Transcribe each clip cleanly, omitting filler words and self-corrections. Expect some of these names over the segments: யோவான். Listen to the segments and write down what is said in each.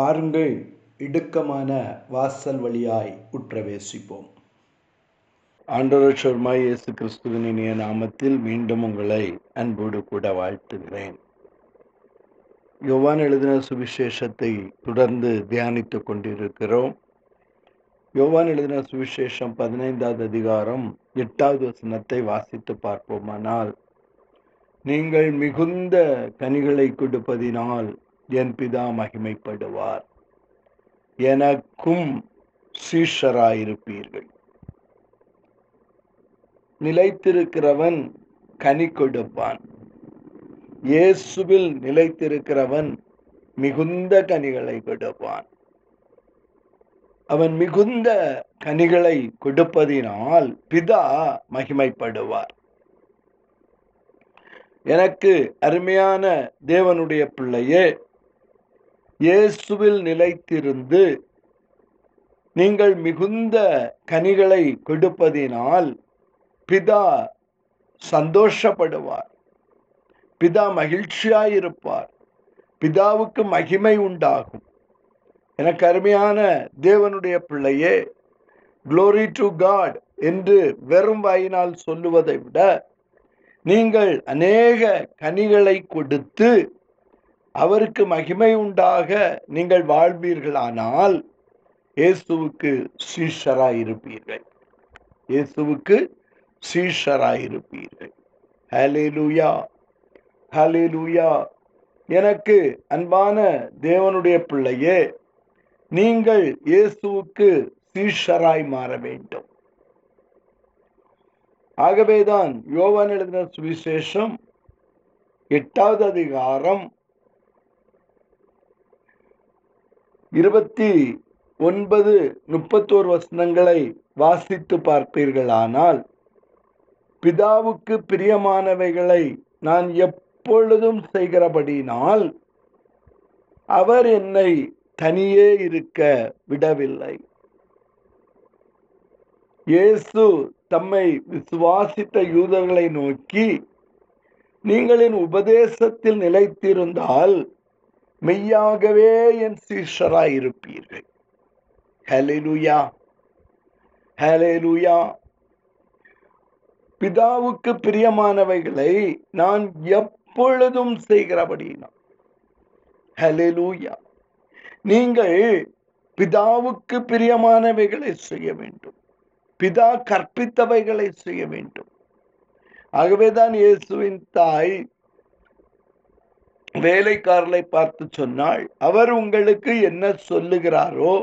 பாருங்கள், இடுக்கமான வாசல் வழியாய் உற்றவேசிப்போம். ஆண்டவராய் இயேசு கிறிஸ்துவின் இனிய நாமத்தில் மீண்டும் உங்களை அன்போடு கூட வாழ்த்துகிறேன். யோவான் எழுதின சுவிசேஷத்தை தொடர்ந்து தியானித்து கொண்டிருக்கிறோம். யோவான் எழுதின சுவிசேஷம் 15வது அதிகாரம் 8வது வசனத்தை வாசித்து பார்ப்போமானால், நீங்கள் மிகுந்த கனிகளை கொடுப்பதினால் என் பிதா மகிமைப்படுவார், எனக்கும் சீஷராயிருப்பீர்கள். நிலைத்திருக்கிறவன் கனி கொடுப்பான். இயேசுவில் நிலைத்திருக்கிறவன் மிகுந்த கனிகளை கொடுப்பான். அவன் மிகுந்த கனிகளை கொடுப்பதினால் பிதா மகிமைப்படுவார். எனக்கு அருமையான தேவனுடைய பிள்ளையே, இயேசுவில் நிலைத்திருந்து நீங்கள் மிகுந்த கனிகளை கொடுப்பதினால் பிதா சந்தோஷப்படுவார், பிதா மகிழ்ச்சியாயிருப்பார், பிதாவுக்கு மகிமை உண்டாகும். எனக்கு அருமையான தேவனுடைய பிள்ளையே, க்ளோரி டு காட் என்று வெறும் வாயினால் சொல்லுவதை விட நீங்கள் அநேக கனிகளை கொடுத்து அவருக்கு மகிமை உண்டாக நீங்கள் வாழ்வீர்களானால் இயேசுவுக்கு சீஷராயிருப்பீர்கள். இயேசுவுக்கு சீஷராயிருப்பீர்கள். ஹல்லேலூயா, ஹல்லேலூயா. எனக்கு அன்பான தேவனுடைய பிள்ளையே, நீங்கள் இயேசுவுக்கு சீஷராய் மாற வேண்டும். ஆகவேதான் யோவான் எழுதின சுவிசேஷம் 8வது அதிகாரம் 29, 31 வசனங்களை வாசித்து பார்ப்பீர்களானால், பிதாவுக்கு பிரியமானவைகளை நான் எப்பொழுதும் செய்கிறபடியினால் அவர் என்னை தனியே இருக்க விடவில்லை. இயேசு தம்மை விசுவாசித்த யூதர்களை நோக்கி, நீங்களின் உபதேசத்தில் நிலைத்திருந்தால் மெய்யாகவே என் சீஷராய் இருப்பீர்கள். ஹல்லேலூயா, ஹல்லேலூயா. பிதாவுக்கு பிரியமானவைகளை நான் எப்பொழுதும் செய்கிறபடியினால், ஹல்லேலூயா, நீங்கள் பிதாவுக்கு பிரியமானவைகளை செய்ய வேண்டும், பிதா கற்பித்தவைகளை செய்ய வேண்டும். ஆகவேதான் இயேசுவின் தாய் வேலைக்காரரை பார்த்து சொன்னாள், அவர் உங்களுக்கு என்ன சொல்லுகிறாரோ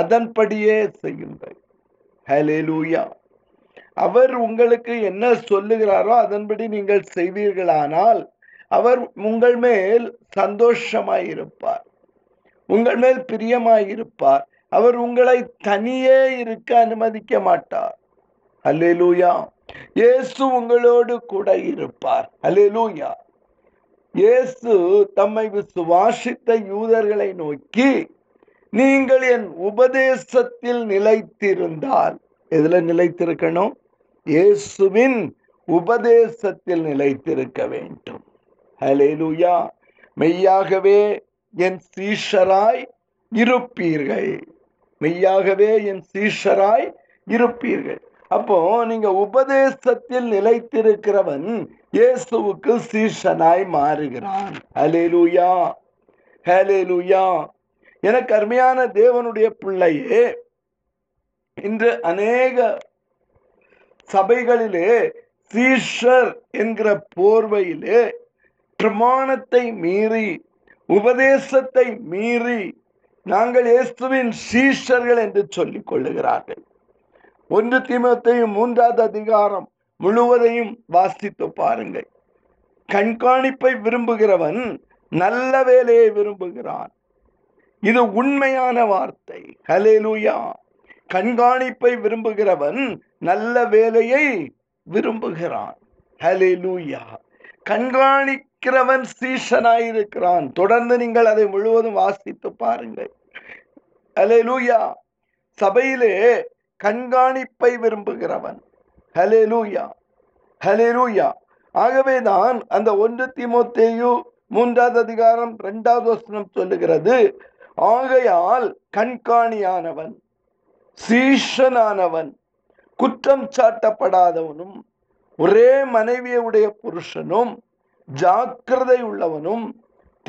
அதன்படியே செய்யுங்கள். ஹல்லேலூயா. அவர் உங்களுக்கு என்ன சொல்லுகிறாரோ அதன்படி நீங்கள் செய்வீர்களானால் அவர் உங்கள் மேல் சந்தோஷமாயிருப்பார், உங்கள் மேல் பிரியமாயிருப்பார், அவர் உங்களை தனியே இருக்க அனுமதிக்க மாட்டார். ஹல்லேலூயா. இயேசு உங்களோடு கூட இருப்பார். ஹல்லேலூயா. இயேசு தம்மை விசுவாசித்த யூதர்களை நோக்கி, நீங்கள் என் உபதேசத்தில் நிலைத்திருந்தால், எதுல நிலைத்திருக்கணும்? இயேசுவின் உபதேசத்தில் நிலைத்திருக்க வேண்டும். ஹல்லேலூயா. மெய்யாகவே என் சீஷராய் இருப்பீர்கள், மெய்யாகவே என் சீஷராய் இருப்பீர்கள். அப்போ நீங்க உபதேசத்தில் நிலைத்திருக்கிறவன் இயேசுவுக்கு சீஷனாய் மாறுகிறான். ஹல்லேலூயா, ஹல்லேலூயா. எனக்கு அருமையான தேவனுடைய பிள்ளையே, இன்று அநேக சபைகளிலே சீஷர் என்கிற போர்வையிலே பிரமாணத்தை மீறி உபதேசத்தை மீறி நாங்கள் இயேசுவின் சீஷர்கள் என்று சொல்லிக் கொள்ளுகிறார்கள். 1 தீமோத்தேயு 3வது அதிகாரம் முழுவதையும் வாசித்து பாருங்கள். கண்காணிப்பை விரும்புகிறவன் நல்ல வேலையை விரும்புகிறான். இது உண்மையான வார்த்தை. ஹல்லேலூயா. கண்காணிப்பை விரும்புகிறவன் நல்ல வேலையை விரும்புகிறான். ஹல்லேலூயா. கண்காணிக்கிறவன் சீஷனாயிருக்கிறான். தொடர்ந்து நீங்கள் அதை முழுவதும் வாசித்து பாருங்கள். ஹல்லேலூயா. சபையிலே கண்காணிப்பை விரும்புகிறவன். ஹல்லேலூயா, ஹல்லேலூயா. ஆகவேதான் அந்த 1 தீமோத்தேயு 3வது அதிகாரம் 2வது வசனம் சொல்லுகிறது, ஆகையால் கண்காணியானவன், சீஷனானவன், குற்றம் சாட்டப்படாதவனும், ஒரே மனைவியுடைய புருஷனும், ஜாக்கிரதை உள்ளவனும்,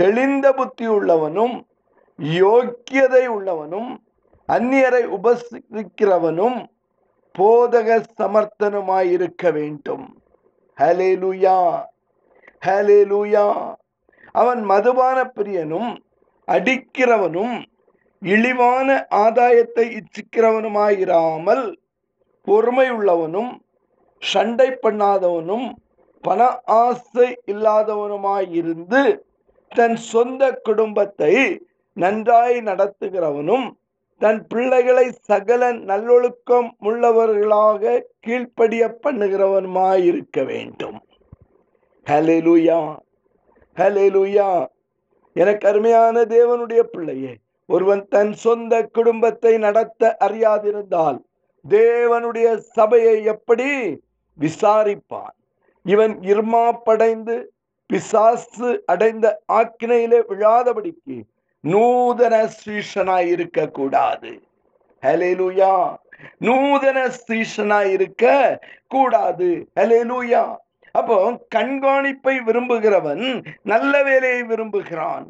தெளிந்த புத்தி உள்ளவனும், யோக்கியதை உள்ளவனும், அந்நியரை உபசரிக்கிறவனும், போதக சமர்த்தனுமாயிருக்க வேண்டும். ஹலேலுயா, ஹலேலுயா. அவன் மதுபான பிரியனும், அடிக்கிறவனும், இழிவான ஆதாயத்தை இச்சிக்கிறவனுமாயிராமல், பொறுமையுள்ளவனும், சண்டை பண்ணாதவனும், பண ஆசை இல்லாதவனுமாயிருந்து, தன் சொந்த குடும்பத்தை நன்றாய் நடத்துகிறவனும், தன் பிள்ளைகளை சகல நல்லொழுக்கம் உள்ளவர்களாக கீழ்ப்படிய பண்ணுகிறவனுமாயிருக்க வேண்டும். ஹலேலுயா, ஹலேலுயா. எனக்கு அருமையான தேவனுடைய பிள்ளையே, ஒருவன் தன் சொந்த குடும்பத்தை நடத்த அறியாதிருந்தால் தேவனுடைய சபையை எப்படி விசாரிப்பான்? இவன் இர்மாப்படைந்து பிசாசு அடைந்த ஆக்கினையிலே விழாதபடிக்கு நூதன சீஷனாய் இருக்க கூடாது. ஹலேலுயா, நூதன சீஷனாய் இருக்க கூடாது. ஹலேலுயா. அப்போ கண்காணிப்பை விரும்புகிறவன் நல்ல வேலையை விரும்புகிறான்.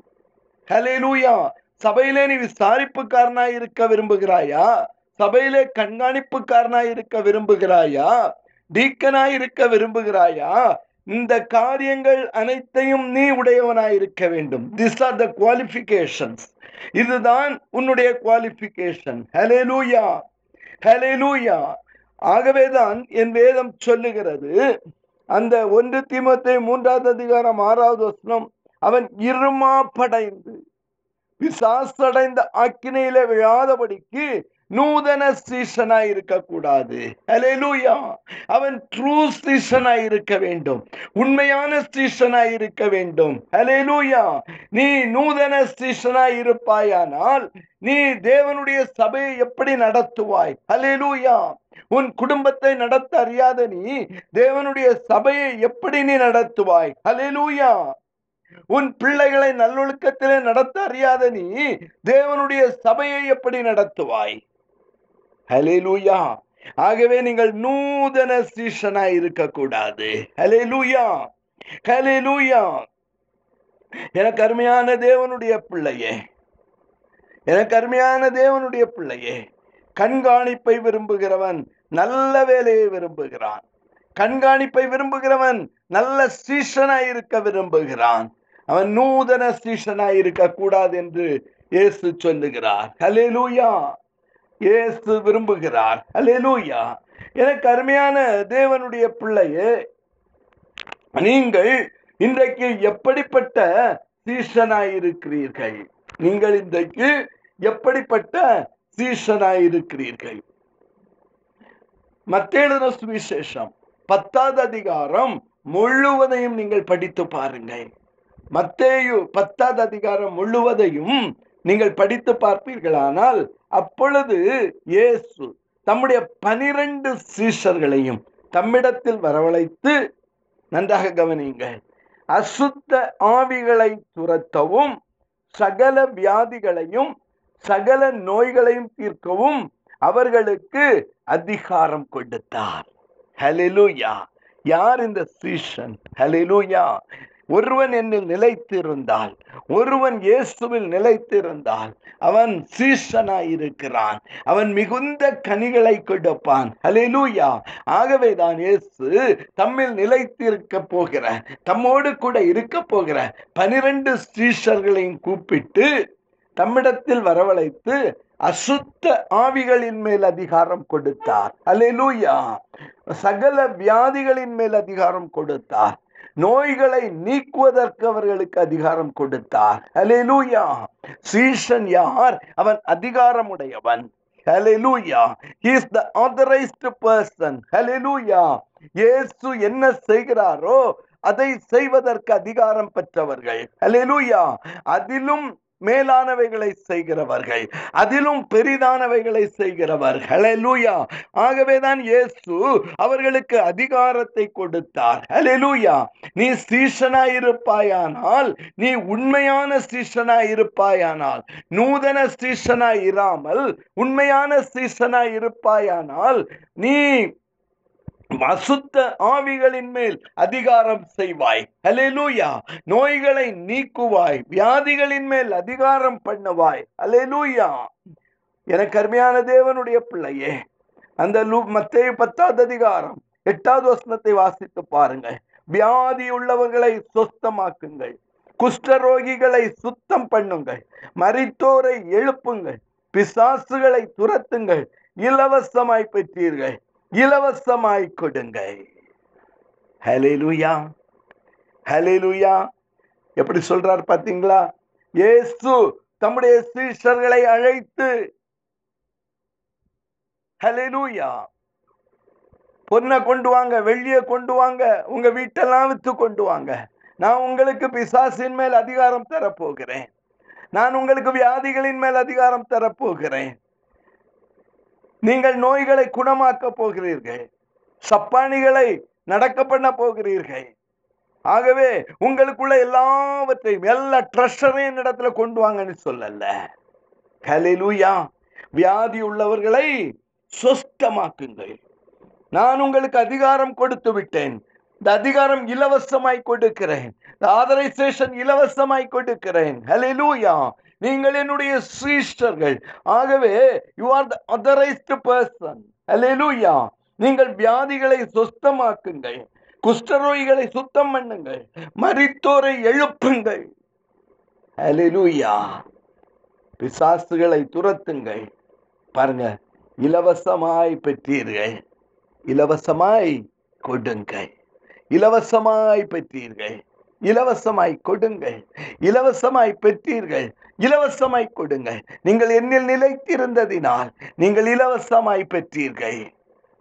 ஹலேலுயா. சபையிலே நீ விசாரிப்புக்காரனாய் இருக்க விரும்புகிறாயா? சபையிலே கண்காணிப்புக்காரனாய் இருக்க விரும்புகிறாயா? டீக்கனாய் இருக்க விரும்புகிறாயா? இந்த காரியங்கள் அனைத்தையும் நீ உடையவனாயிருக்க வேண்டும். These are the qualifications. இதுதான் உன்னுடைய குவாலிஃபிகேஷன். ஹலேலூயா, ஹலேலூயா. ஆகவேதான் என் வேதம் சொல்லுகிறது, அந்த 1 தீமோத்தேயு 3:6 அவன் இருமாப்படைந்து பிசாசடைந்த ஆக்கினையில விழாதபடிக்கு நூதன சீஷனாய் இருக்க கூடாது. ஹல்லேலூயா. அவன் ட்ரூ சீஷனாய் இருக்க வேண்டும், உண்மையான சீஷனாய் இருக்க வேண்டும். ஹல்லேலூயா. நீ நூதன சீஷனாய் இருப்பாயானால் நீ தேவனுடைய சபையை எப்படி நடத்துவாய்? ஹல்லேலூயா. உன் குடும்பத்தை நடத்த அறியாத நீ தேவனுடைய சபையை எப்படி நீ நடத்துவாய்? ஹல்லேலூயா. உன் பிள்ளைகளை நல்லொழுக்கத்திலே நடத்த அறியாத நீ தேவனுடைய சபையை எப்படி நடத்துவாய்? ஹல்லேலூயா. ஆகவே நீங்கள் நூதன சீஷனாய் இருக்க கூடாது. ஹல்லேலூயா, ஹல்லேலூயா. எனக்கு அருமையான தேவனுடைய பிள்ளையே, எனக்கு அருமையான தேவனுடைய பிள்ளையே, கண்காணிப்பை விரும்புகிறவன் நல்ல வேலையை விரும்புகிறான். கண்காணிப்பை விரும்புகிறவன் நல்ல சீஷனாய் இருக்க விரும்புகிறான். அவன் நூதன சீஷனாய் இருக்க கூடாது என்று இயேசு சொல்லுகிறார். ஹல்லேலூயா. இயேசு விரும்புகிறார். ஹல்லேலூயா. எனக்கு அருமையான தேவனுடைய பிள்ளையே, நீங்கள் இன்றைக்கு எப்படிப்பட்ட சீஷனாய் இருக்கிறீர்கள்? நீங்கள் இன்றைக்கு எப்படிப்பட்ட சீஷனாய் இருக்கிறீர்கள்? மத்தேயு சுவிசேஷம் 10வது அதிகாரம் முழுவதையும் நீங்கள் படித்து பாருங்கள். மத்தேயு 10வது அதிகாரம் முழுவதையும் நீங்கள் படித்து பார்ப்பீர்களானால், அப்பொழுது இயேசு தம்முடைய 12 சீஷர்களையும் தம்மிடத்தில் வரவழைத்து, நன்றாக கவனியுங்கள், அசுத்த ஆவிகளை துரத்தவும், சகல வியாதிகளையும் சகல நோய்களையும் தீர்க்கவும் அவர்களுக்கு அதிகாரம் கொடுத்தார். ஹல்லேலூயா. யார் இந்த சீஷன்? ஹல்லேலூயா. ஒருவன் என்னில் நிலைத்திருந்தால், ஒருவன் இயேசுவில் நிலைத்திருந்தால் அவன் சீஷனாயிருக்கிறான். அவன் மிகுந்த கனிகளை கொடுப்பான். ஹல்லேலூயா. ஆகவே தான் இயேசு தம்மில் நிலைத்திருக்க போகிற, தம்மோடு கூட இருக்க போகிற 12 சீஷர்களையும் கூப்பிட்டு தம்மிடத்தில் வரவழைத்து அசுத்த ஆவிகளின் மேல் அதிகாரம் கொடுத்தார். ஹல்லேலூயா. சகல வியாதிகளின் மேல் அதிகாரம் கொடுத்தார். நோய்களை நீக்குவதற்கு அவர்களுக்கு அதிகாரம் கொடுத்தார். ஹல்லேலூயா. சீஷன் யார்? அவன் அதிகாரம் உடையவன். ஹல்லேலூயா. He is the authorized person. ஹல்லேலூயா. இயேசு என்ன செய்கிறாரோ அதை செய்வதற்கு அதிகாரம் பெற்றவர்கள். ஹல்லேலூயா. அதிலும் மேலானவைகளை செய்கிறவர்கள், அதிலும் பெரிதானவைகளை செய்கிறவர்கள். ஹல்லேலூயா. ஆகவேதான் இயேசு அவர்களுக்கு அதிகாரத்தை கொடுத்தார். ஹல்லேலூயா. நீ சீஷனாய் இருப்பாயானால், நீ உண்மையான சீஷனாய் இருப்பாயானால், நூதன சீஷனாய் இராமல் உண்மையான சீஷனாய் இருப்பாயானால், நீ அசுத்த ஆவிகளின் மேல் அதிகாரம் செய்வாய். ஹல்லேலூயா. நோய்களை நீக்குவாய், வியாதிகளின் மேல் அதிகாரம் பண்ணுவாய். ஹல்லேலூயா. எனக்கு அருமையான தேவனுடைய பிள்ளையே, அந்த மத்தேயு 10:8 வாசித்து பாருங்கள். வியாதி உள்ளவர்களை சுத்தமாக்குங்கள், குஷ்டரோகிகளை சுத்தம் பண்ணுங்கள், மரித்தோரை எழுப்புங்கள், பிசாசுகளை துரத்துங்கள், இலவசமாய் பெற்றீர்கள், இலவசமாய் கொடுங்கள். ஹல்லேலூயா, ஹல்லேலூயா. எப்படி சொல்றார் பாத்தீங்களா? இயேசு தம்முடைய சீஷர்களை அழைத்து, ஹல்லேலூயா, பொன்னை கொண்டு வாங்க, வெள்ளியை கொண்டு வாங்க, உங்க வீட்டெல்லாம் வித்து கொண்டு வாங்க, நான் உங்களுக்கு பிசாசின் மேல் அதிகாரம் தரப்போகிறேன், நான் உங்களுக்கு வியாதிகளின் மேல் அதிகாரம் தரப்போகிறேன், நீங்கள் நோய்களை குணமாக்க போகிறீர்கள், சப்பானிகளை நடக்க பண்ண போகிறீர்கள், ஆகவே உங்களுக்குள்ள எல்லாவற்றையும், எல்லா ட்ரெஷரையும் என்னிடத்துல கொண்டு வாங்கன்னு சொல்லல. ஹல்லேலூயா. வியாதி உள்ளவர்களை சொஸ்தமாக்குங்கள், நான் உங்களுக்கு அதிகாரம் கொடுத்து விட்டேன், இந்த அதிகாரம் இலவசமாய் கொடுக்கிறேன், ஆதரைசேஷன் இலவசமாய் கொடுக்கிறேன். ஹல்லேலூயா. நீங்கள் என்னுடைய சீஷர்கள், ஆகவே you are the authorised person. ஹல்லேலூயா. நீங்கள் வியாதிகளை சொஸ்தமாக்குங்கள், குஷ்டரோகிகளை சுத்தம் பண்ணுங்கள், மரித்தோரை எழுப்புங்கள், ஹல்லேலூயா, பிசாசுகளை துரத்துங்கள். பாருங்க, இலவசமாய் பெற்றீர்கள், இலவசமாய் கொடுங்கள், இலவசமாய் பெற்றீர்கள், இலவசமாய் கொடுங்கள், இலவசமாய் பெற்றீர்கள், இலவசமாய் கொடுங்கள். நீங்கள் என்னில் நிலைத்திருந்ததினால் நீங்கள் இலவசமாய் பெற்றீர்கள்.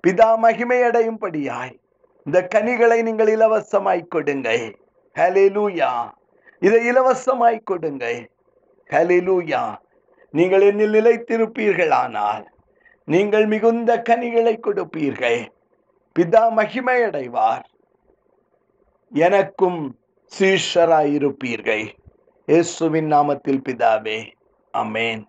பிதா மகிமையடையும்படியாய் இந்த கனிகளை நீங்கள் இலவசமாய் கொடுங்கள். ஹல்லேலூயா. இதை இலவசமாய் கொடுங்கள். ஹல்லேலூயா. நீங்கள் என்னில் நிலைத்திருப்பீர்களானால் நீங்கள் மிகுந்த கனிகளை கொடுப்பீர்கள். பிதா மகிமையடைவார். எனக்கும் சீஷராயிருப்பீர்கள். இயேசுவின் நாமத்தில் பிதாவே, அமேன்.